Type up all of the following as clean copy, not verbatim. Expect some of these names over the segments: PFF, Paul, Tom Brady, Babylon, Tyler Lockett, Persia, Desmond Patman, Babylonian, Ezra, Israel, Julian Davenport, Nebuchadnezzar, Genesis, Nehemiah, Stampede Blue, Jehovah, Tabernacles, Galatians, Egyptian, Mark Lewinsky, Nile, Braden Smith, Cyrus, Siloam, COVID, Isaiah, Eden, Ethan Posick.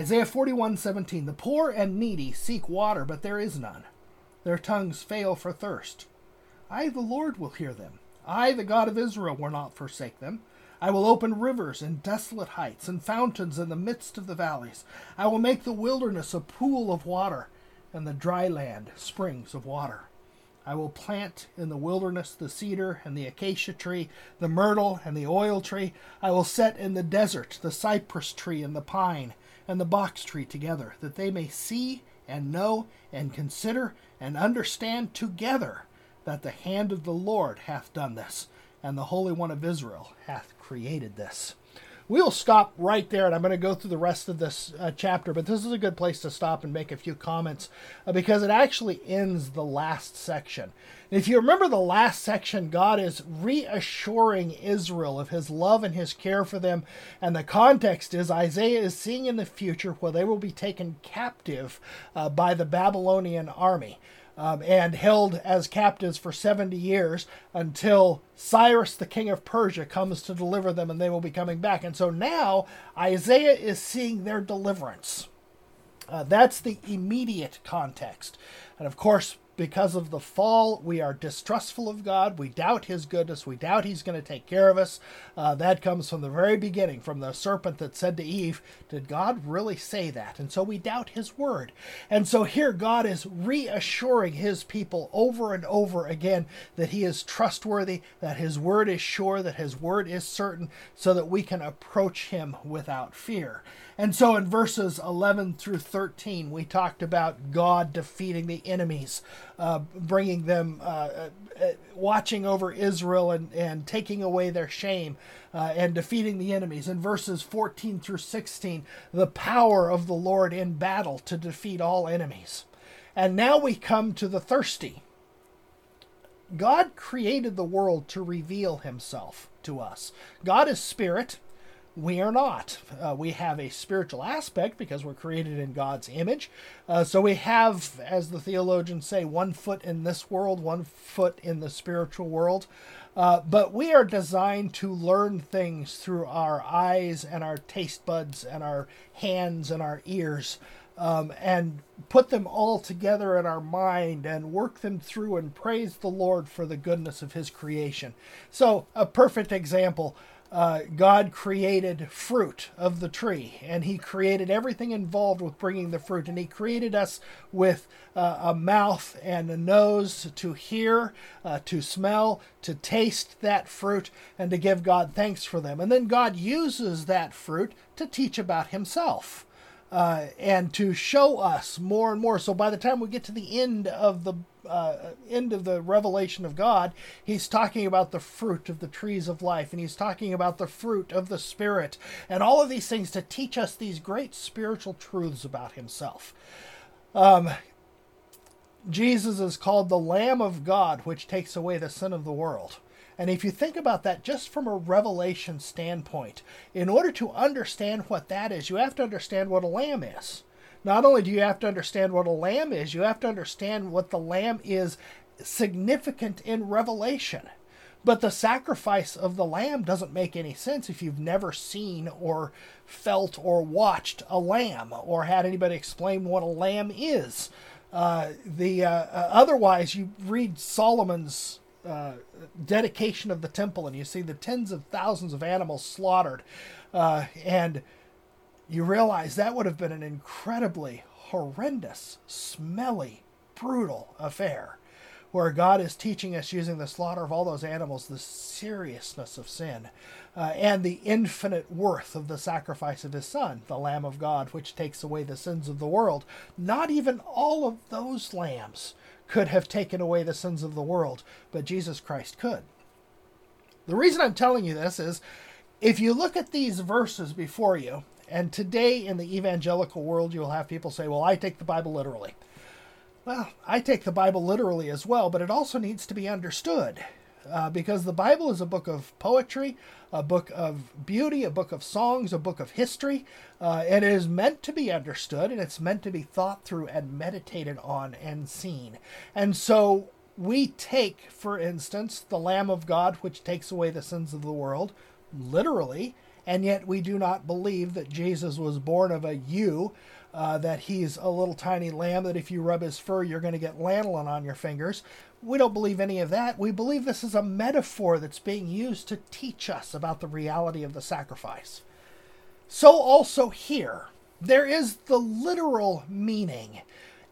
Isaiah 41:17, the poor and needy seek water, but there is none. Their tongues fail for thirst. I, the Lord, will hear them. I, the God of Israel, will not forsake them. I will open rivers in desolate heights and fountains in the midst of the valleys. I will make the wilderness a pool of water and the dry land springs of water. I will plant in the wilderness the cedar and the acacia tree, the myrtle and the oil tree. I will set in the desert the cypress tree and the pine and the box tree together, that they may see and know and consider and understand together that the hand of the Lord hath done this, and the Holy One of Israel hath created this. We'll stop right there, and I'm going to go through the rest of this chapter, but this is a good place to stop and make a few comments because it actually ends the last section. And if you remember the last section, God is reassuring Israel of his love and his care for them, and the context is Isaiah is seeing in the future where they will be taken captive by the Babylonian army. And held as captives for 70 years until Cyrus, the king of Persia, comes to deliver them, and they will be coming back. And so now Isaiah is seeing their deliverance. That's the immediate context. And of course, because of the fall, we are distrustful of God. We doubt his goodness. We doubt he's going to take care of us. That comes from the very beginning, from the serpent that said to Eve, did God really say that? And so we doubt his word. And so here God is reassuring his people over and over again that he is trustworthy, that his word is sure, that his word is certain, so that we can approach him without fear. And so in verses 11 through 13, we talked about God defeating the enemies, bringing them, watching over Israel and taking away their shame and defeating the enemies. In verses 14 through 16, the power of the Lord in battle to defeat all enemies. And now we come to the thirsty. God created the world to reveal himself to us. God is spirit. We are not. We have a spiritual aspect because we're created in God's image. So we have, as the theologians say, one foot in this world, one foot in the spiritual world. But we are designed to learn things through our eyes and our taste buds and our hands and our ears, and put them all together in our mind and work them through and praise the Lord for the goodness of his creation. So a perfect example. God created fruit of the tree, and he created everything involved with bringing the fruit, and he created us with a mouth and a nose to hear, to smell, to taste that fruit, and to give God thanks for them. And then God uses that fruit to teach about himself. And to show us more and more. So by the time we get to the end of the revelation of God, he's talking about the fruit of the trees of life, and he's talking about the fruit of the Spirit, and all of these things to teach us these great spiritual truths about himself. Jesus is called the Lamb of God, which takes away the sin of the world. And if you think about that just from a revelation standpoint, in order to understand what that is, you have to understand what a lamb is. Not only do you have to understand what a lamb is, you have to understand what the lamb is significant in revelation. But the sacrifice of the lamb doesn't make any sense if you've never seen or felt or watched a lamb or had anybody explain what a lamb is. Otherwise, you read Solomon's dedication of the temple, and you see the tens of thousands of animals slaughtered, and you realize that would have been an incredibly horrendous, smelly, brutal affair, where God is teaching us, using the slaughter of all those animals, the seriousness of sin, and the infinite worth of the sacrifice of his Son, the Lamb of God, which takes away the sins of the world. Not even all of those lambs could have taken away the sins of the world, but Jesus Christ could. The reason I'm telling you this is, if you look at these verses before you, and today in the evangelical world, you'll have people say, well, I take the Bible literally. Well, I take the Bible literally as well, but it also needs to be understood, because the Bible is a book of poetry, a book of beauty, a book of songs, a book of history, and it is meant to be understood, and it's meant to be thought through and meditated on and seen. And so we take, for instance, the Lamb of God, which takes away the sins of the world, literally, and yet we do not believe that Jesus was born of a ewe, that he's a little tiny lamb, that if you rub his fur, you're going to get lanolin on your fingers. We don't believe any of that. We believe this is a metaphor that's being used to teach us about the reality of the sacrifice. So also here, there is the literal meaning,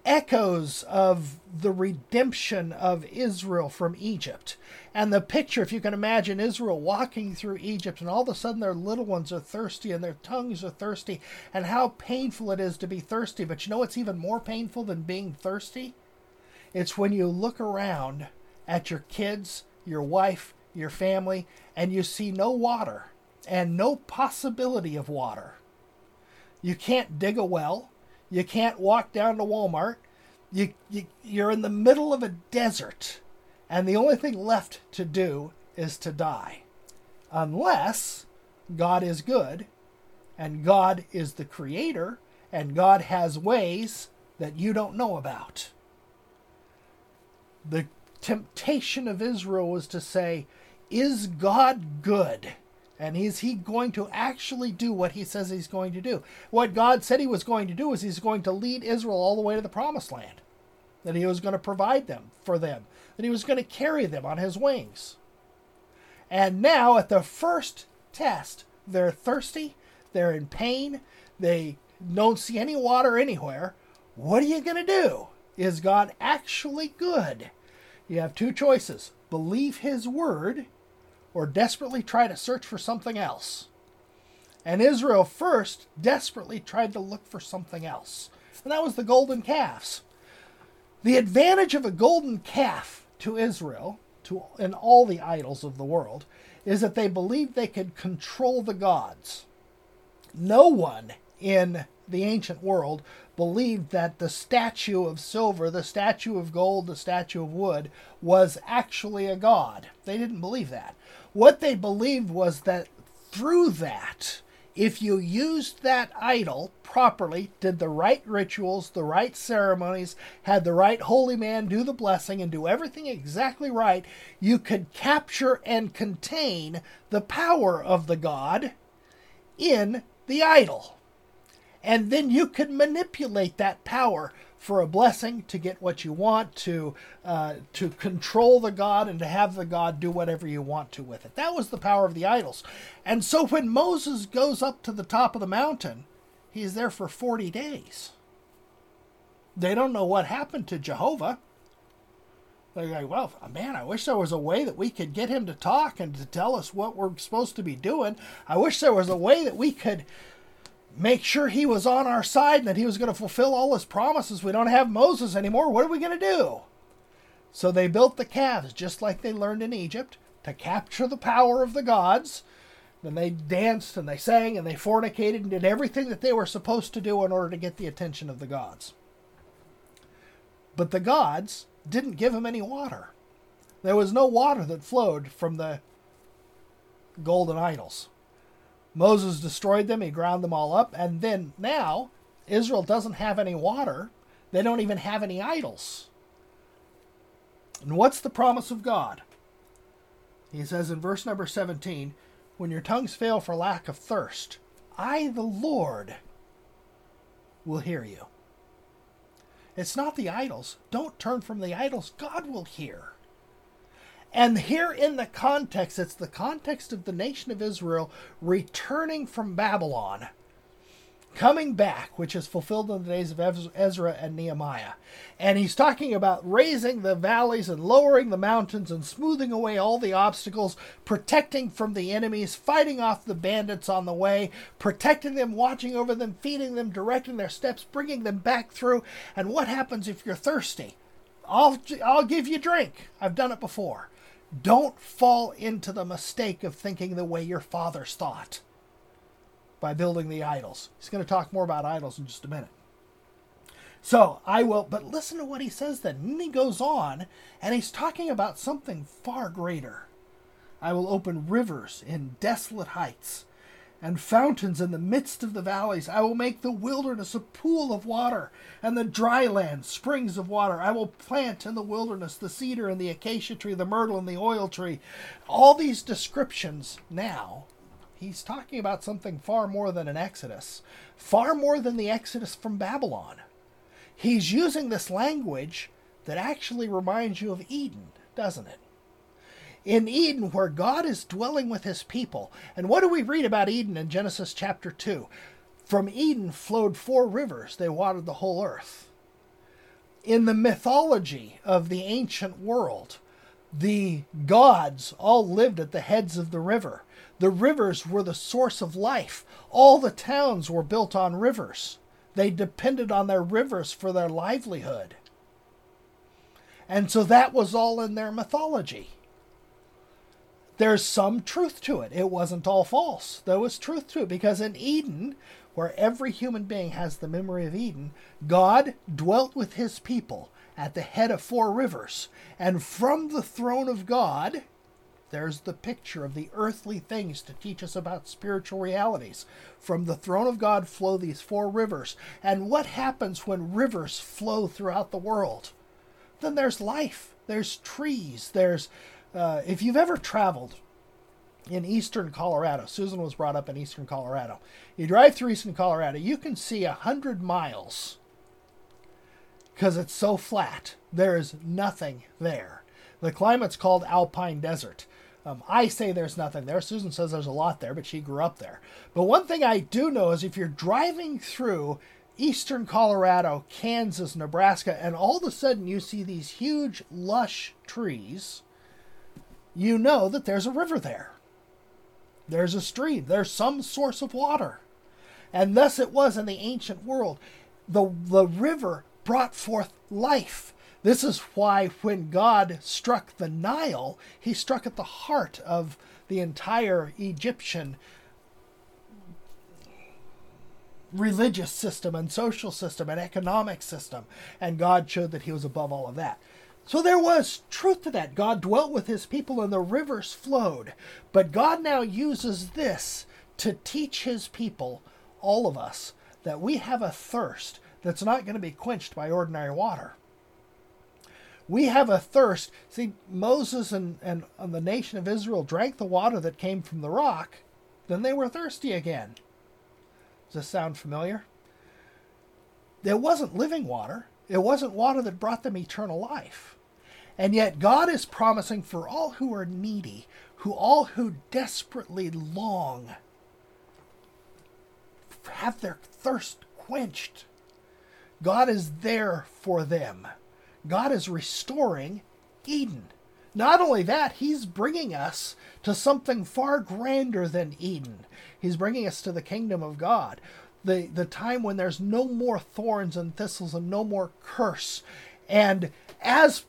echoes of the redemption of Israel from Egypt. And the picture, if you can imagine Israel walking through Egypt and all of a sudden their little ones are thirsty and their tongues are thirsty, and how painful it is to be thirsty. But you know what's even more painful than being thirsty? It's when you look around at your kids, your wife, your family, and you see no water and no possibility of water. You can't dig a well. You can't walk down to Walmart. You're in the middle of a desert, and the only thing left to do is to die. Unless God is good, and God is the creator, and God has ways that you don't know about. The temptation of Israel was to say, is God good? And is he going to actually do what he says he's going to do? What God said he was going to do is he's going to lead Israel all the way to the promised land. That he was going to provide them for them. That he was going to carry them on his wings. And now at the first test, they're thirsty. They're in pain. They don't see any water anywhere. What are you going to do? Is God actually good? You have two choices. Believe his word, or desperately try to search for something else. And Israel first desperately tried to look for something else. And that was the golden calves. The advantage of a golden calf to Israel, and all the idols of the world, is that they believed they could control the gods. No one in the ancient world believed that the statue of silver, the statue of gold, the statue of wood was actually a god. They didn't believe that. What they believed was that through that, if you used that idol properly, did the right rituals, the right ceremonies, had the right holy man do the blessing and do everything exactly right, you could capture and contain the power of the god in the idol. And then you can manipulate that power for a blessing to get what you want, to control the god and to have the god do whatever you want to with it. That was the power of the idols. And so when Moses goes up to the top of the mountain, he's there for 40 days. They don't know what happened to Jehovah. They're like, well, man, I wish there was a way that we could get him to talk and to tell us what we're supposed to be doing. I wish there was a way that we could make sure he was on our side and that he was going to fulfill all his promises. We don't have Moses anymore. What are we going to do? So they built the calves, just like they learned in Egypt, to capture the power of the gods. Then they danced and they sang and they fornicated and did everything that they were supposed to do in order to get the attention of the gods. But the gods didn't give them any water. There was no water that flowed from the golden idols. Moses destroyed them, he ground them all up, and then now Israel doesn't have any water. They don't even have any idols. And what's the promise of God? He says in verse number 17, when your tongues fail for lack of thirst, I, the Lord, will hear you. It's not the idols. Don't turn from the idols. God will hear. And here in the context, it's the context of the nation of Israel returning from Babylon, coming back, which is fulfilled in the days of Ezra and Nehemiah. And he's talking about raising the valleys and lowering the mountains and smoothing away all the obstacles, protecting from the enemies, fighting off the bandits on the way, protecting them, watching over them, feeding them, directing their steps, bringing them back through. And what happens if you're thirsty? I'll give you drink. I've done it before. Don't fall into the mistake of thinking the way your fathers thought by building the idols. He's going to talk more about idols in just a minute. So I will, but listen to what he says then. And he goes on and he's talking about something far greater. I will open rivers in desolate heights and fountains in the midst of the valleys. I will make the wilderness a pool of water, and the dry land springs of water. I will plant in the wilderness the cedar and the acacia tree, the myrtle and the oil tree. All these descriptions now he's talking about something far more than an exodus, far more than the exodus from Babylon. He's using this language that actually reminds you of Eden, doesn't it? In Eden, where God is dwelling with his people. And what do we read about Eden in Genesis chapter 2? From Eden flowed 4 rivers. They watered the whole earth. In the mythology of the ancient world, the gods all lived at the heads of the river. The rivers were the source of life. All the towns were built on rivers. They depended on their rivers for their livelihood. And so that was all in their mythology. There's some truth to it. It wasn't all false. There was truth to it, because in Eden, where every human being has the memory of Eden, God dwelt with his people at the head of 4 rivers. And from the throne of God, there's the picture of the earthly things to teach us about spiritual realities. From the throne of God flow these 4 rivers. And what happens when rivers flow throughout the world? Then there's life. There's trees. There's if you've ever traveled in eastern Colorado, Susan was brought up in eastern Colorado. You drive through eastern Colorado, you can see 100 miles because it's so flat. There is nothing there. The climate's called Alpine Desert. I say there's nothing there. Susan says there's a lot there, but she grew up there. But one thing I do know is if you're driving through eastern Colorado, Kansas, Nebraska, and all of a sudden you see these huge, lush trees, you know that there's a river there. There's a stream. There's some source of water. And thus it was in the ancient world. The river brought forth life. This is why when God struck the Nile, he struck at the heart of the entire Egyptian religious system and social system and economic system. And God showed that he was above all of that. So there was truth to that. God dwelt with his people and the rivers flowed. But God now uses this to teach his people, all of us, that we have a thirst that's not going to be quenched by ordinary water. We have a thirst. See, Moses and the nation of Israel drank the water that came from the rock. Then they were thirsty again. Does this sound familiar? It wasn't living water. It wasn't water that brought them eternal life. And yet God is promising for all who are needy, all who desperately long, have their thirst quenched. God is there for them. God is restoring Eden. Not only that, he's bringing us to something far grander than Eden. He's bringing us to the kingdom of God. The time when there's no more thorns and thistles and no more curse. And as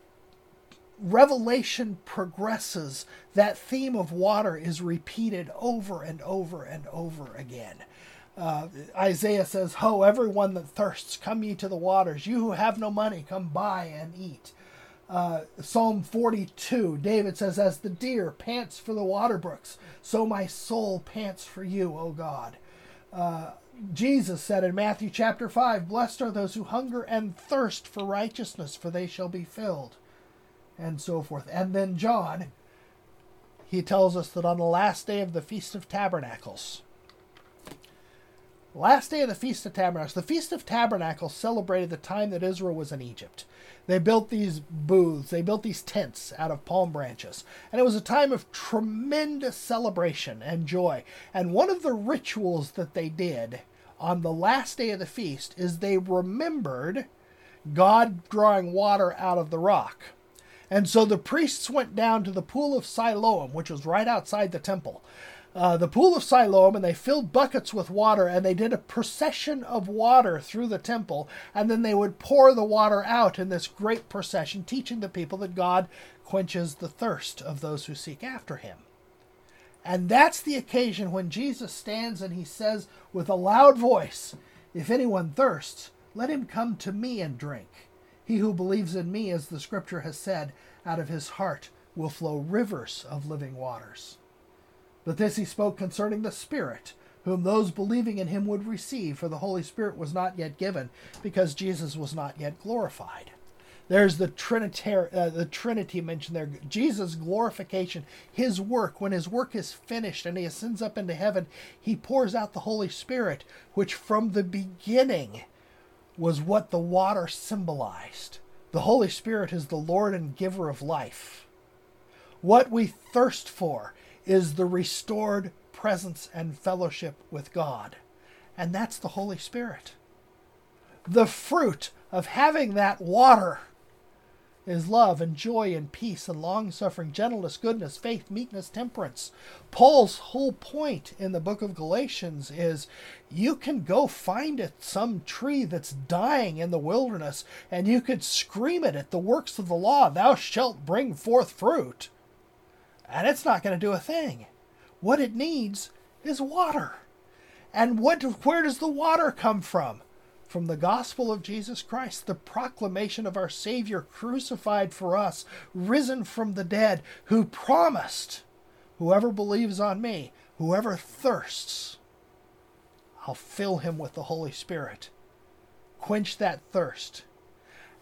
Revelation progresses, that theme of water is repeated over and over and over again. Isaiah says, "Ho, everyone that thirsts, come ye to the waters. You who have no money, come buy and eat." Psalm 42, David says, "As the deer pants for the water brooks, so my soul pants for you, O God." Jesus said in Matthew chapter 5, "Blessed are those who hunger and thirst for righteousness, for they shall be filled," and so forth. And then John, he tells us that on the last day of the Feast of Tabernacles, the Feast of Tabernacles celebrated the time that Israel was in Egypt. They built these booths, they built these tents out of palm branches. And it was a time of tremendous celebration and joy. And one of the rituals that they did on the last day of the feast is they remembered God drawing water out of the rock. And so the priests went down to the pool of Siloam, which was right outside the temple. The pool of Siloam, and they filled buckets with water, and they did a procession of water through the temple, and then they would pour the water out in this great procession, teaching the people that God quenches the thirst of those who seek after him. And that's the occasion when Jesus stands and he says with a loud voice, "If anyone thirsts, let him come to me and drink. He who believes in me, as the scripture has said, out of his heart will flow rivers of living waters." But this he spoke concerning the Spirit, whom those believing in him would receive, for the Holy Spirit was not yet given, because Jesus was not yet glorified. There's the Trinity mentioned there. Jesus' glorification, his work. When his work is finished and he ascends up into heaven, he pours out the Holy Spirit, which from the beginning was what the water symbolized. The Holy Spirit is the Lord and giver of life. What we thirst for is the restored presence and fellowship with God. And that's the Holy Spirit. The fruit of having that water is love and joy and peace and long-suffering, gentleness, goodness, faith, meekness, temperance. Paul's whole point in the book of Galatians is you can go find it some tree that's dying in the wilderness and you could scream it at the works of the law, thou shalt bring forth fruit. And it's not going to do a thing. What it needs is water. And where does the water come from? From the gospel of Jesus Christ, the proclamation of our Savior crucified for us, risen from the dead, who promised, whoever believes on me, whoever thirsts, I'll fill him with the Holy Spirit. Quench that thirst.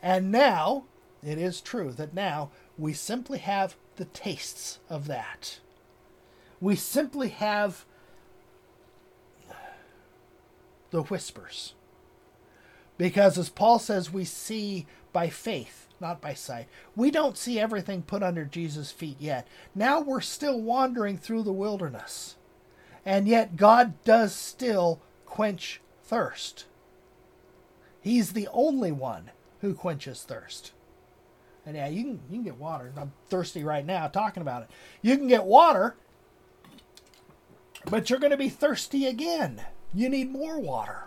And now, it is true that now we simply have the tastes of that. We simply have the whispers. Because as Paul says, we see by faith, not by sight. We don't see everything put under Jesus' feet yet. Now we're still wandering through the wilderness. And yet God does still quench thirst. He's the only one who quenches thirst. And yeah, you can get water. I'm thirsty right now talking about it. You can get water, but you're going to be thirsty again. You need more water.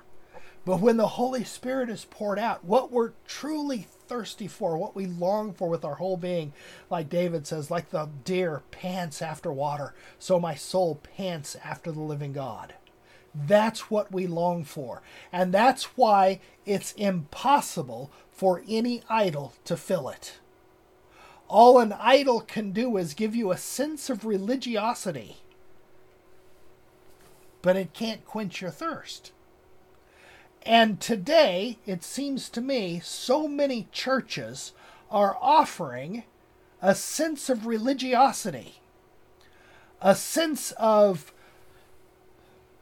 But when the Holy Spirit is poured out, what we're truly thirsty for, what we long for with our whole being, like David says, like the deer pants after water, so my soul pants after the living God. That's what we long for. And that's why it's impossible for any idol to fill it. All an idol can do is give you a sense of religiosity, but it can't quench your thirst. And today, it seems to me, so many churches are offering a sense of religiosity, a sense of,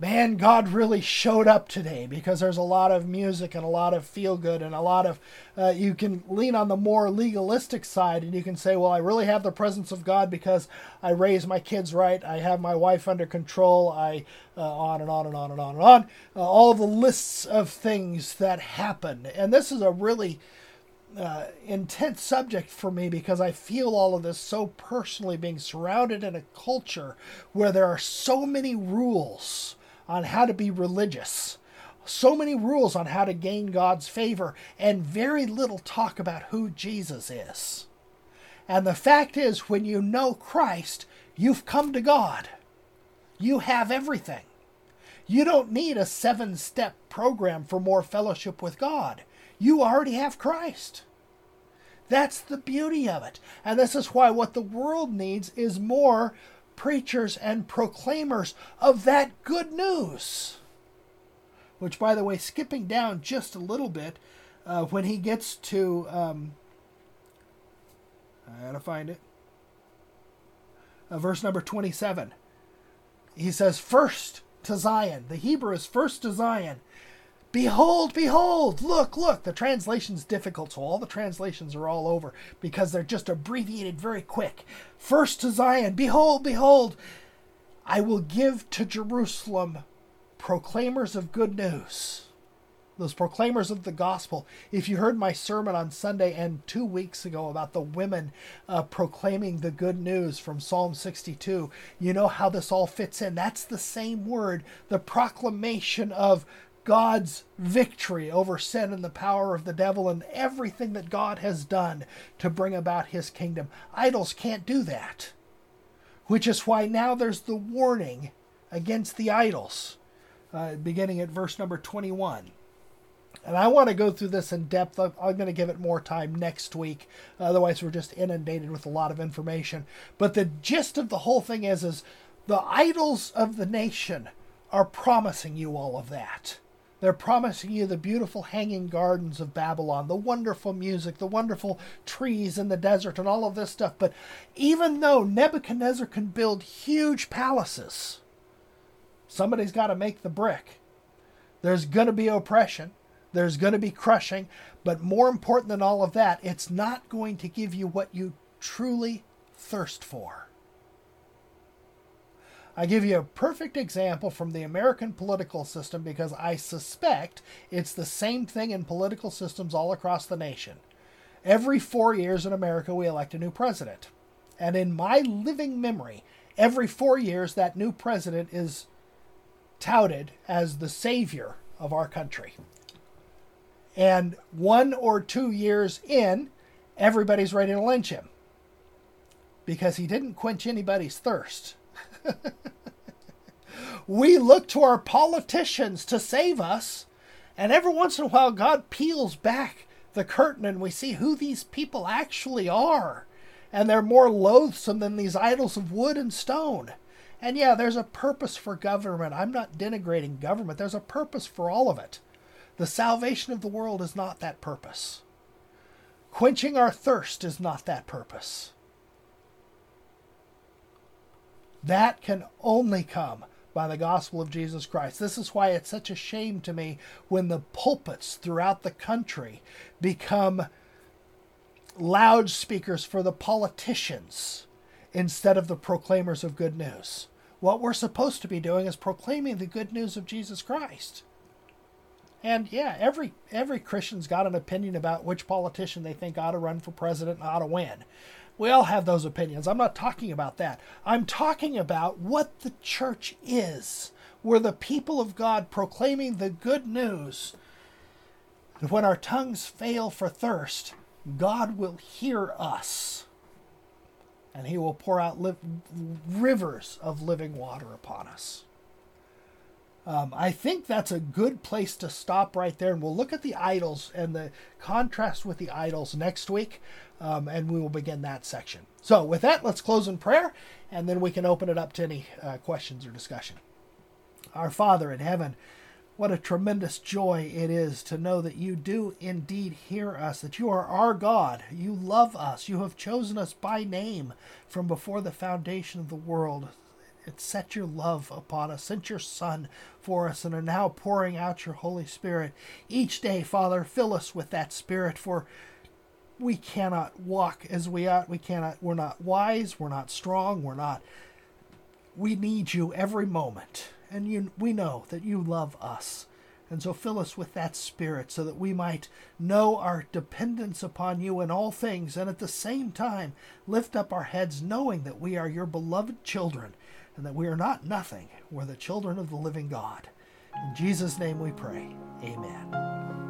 man, God really showed up today, because there's a lot of music and a lot of feel good and a lot of, you can lean on the more legalistic side and you can say, well, I really have the presence of God because I raise my kids right, I have my wife under control, on and on and on and on and on. All the lists of things that happen. And this is a really intense subject for me because I feel all of this so personally, being surrounded in a culture where there are so many rules on how to be religious, so many rules on how to gain God's favor, and very little talk about who Jesus is. And the fact is, when you know Christ, you've come to God. You have everything. You don't need a 7-step program for more fellowship with God. You already have Christ. That's the beauty of it. And this is why what the world needs is more preachers and proclaimers of that good news. Which, by the way, skipping down just a little bit, when he gets to, I gotta find it, verse number 27. He says, first to Zion. The Hebrew is first to Zion. Behold, behold, look, look. The translation's difficult, so all the translations are all over because they're just abbreviated very quick. First to Zion, behold, behold, I will give to Jerusalem proclaimers of good news. Those proclaimers of the gospel. If you heard my sermon on Sunday and 2 weeks ago about the women proclaiming the good news from Psalm 62, you know how this all fits in. That's the same word, the proclamation of God's victory over sin and the power of the devil and everything that God has done to bring about his kingdom. Idols can't do that, which is why now there's the warning against the idols, beginning at verse number 21. And I want to go through this in depth. I'm going to give it more time next week. Otherwise, we're just inundated with a lot of information. But the gist of the whole thing is the idols of the nation are promising you all of that. They're promising you the beautiful hanging gardens of Babylon, the wonderful music, the wonderful trees in the desert, and all of this stuff. But even though Nebuchadnezzar can build huge palaces, somebody's got to make the brick. There's going to be oppression. There's going to be crushing. But more important than all of that, it's not going to give you what you truly thirst for. I give you a perfect example from the American political system because I suspect it's the same thing in political systems all across the nation. Every 4 years in America, we elect a new president. And in my living memory, every 4 years, that new president is touted as the savior of our country. And 1 or 2 years in, everybody's ready to lynch him because he didn't quench anybody's thirst. We look to our politicians to save us, and every once in a while God peels back the curtain and we see who these people actually are, and they're more loathsome than these idols of wood and stone. And yeah, there's a purpose for government. I'm not denigrating government. There's a purpose for all of it. The salvation of the world is not that purpose. Quenching our thirst is not that purpose. That can only come by the gospel of Jesus Christ. This is why it's such a shame to me when the pulpits throughout the country become loudspeakers for the politicians instead of the proclaimers of good news. What we're supposed to be doing is proclaiming the good news of Jesus Christ. And yeah, every Christian's got an opinion about which politician they think ought to run for president and ought to win. We all have those opinions. I'm not talking about that. I'm talking about what the church is. We're the people of God proclaiming the good news. And when our tongues fail for thirst, God will hear us. And he will pour out rivers of living water upon us. I think that's a good place to stop right there. And we'll look at the idols and the contrast with the idols next week. And we will begin that section. So with that, let's close in prayer. And then we can open it up to any questions or discussion. Our Father in heaven, what a tremendous joy it is to know that you do indeed hear us, that you are our God. You love us. You have chosen us by name from before the foundation of the world. It set your love upon us, sent your Son for us, and are now pouring out your Holy Spirit. Each day, Father, fill us with that Spirit, for we cannot walk as we ought. We're not wise, we're not strong, we need you every moment, and we know that you love us. And so fill us with that Spirit so that we might know our dependence upon you in all things, and at the same time lift up our heads knowing that we are your beloved children, and that we are not nothing. We're the children of the living God. In Jesus' name we pray. Amen.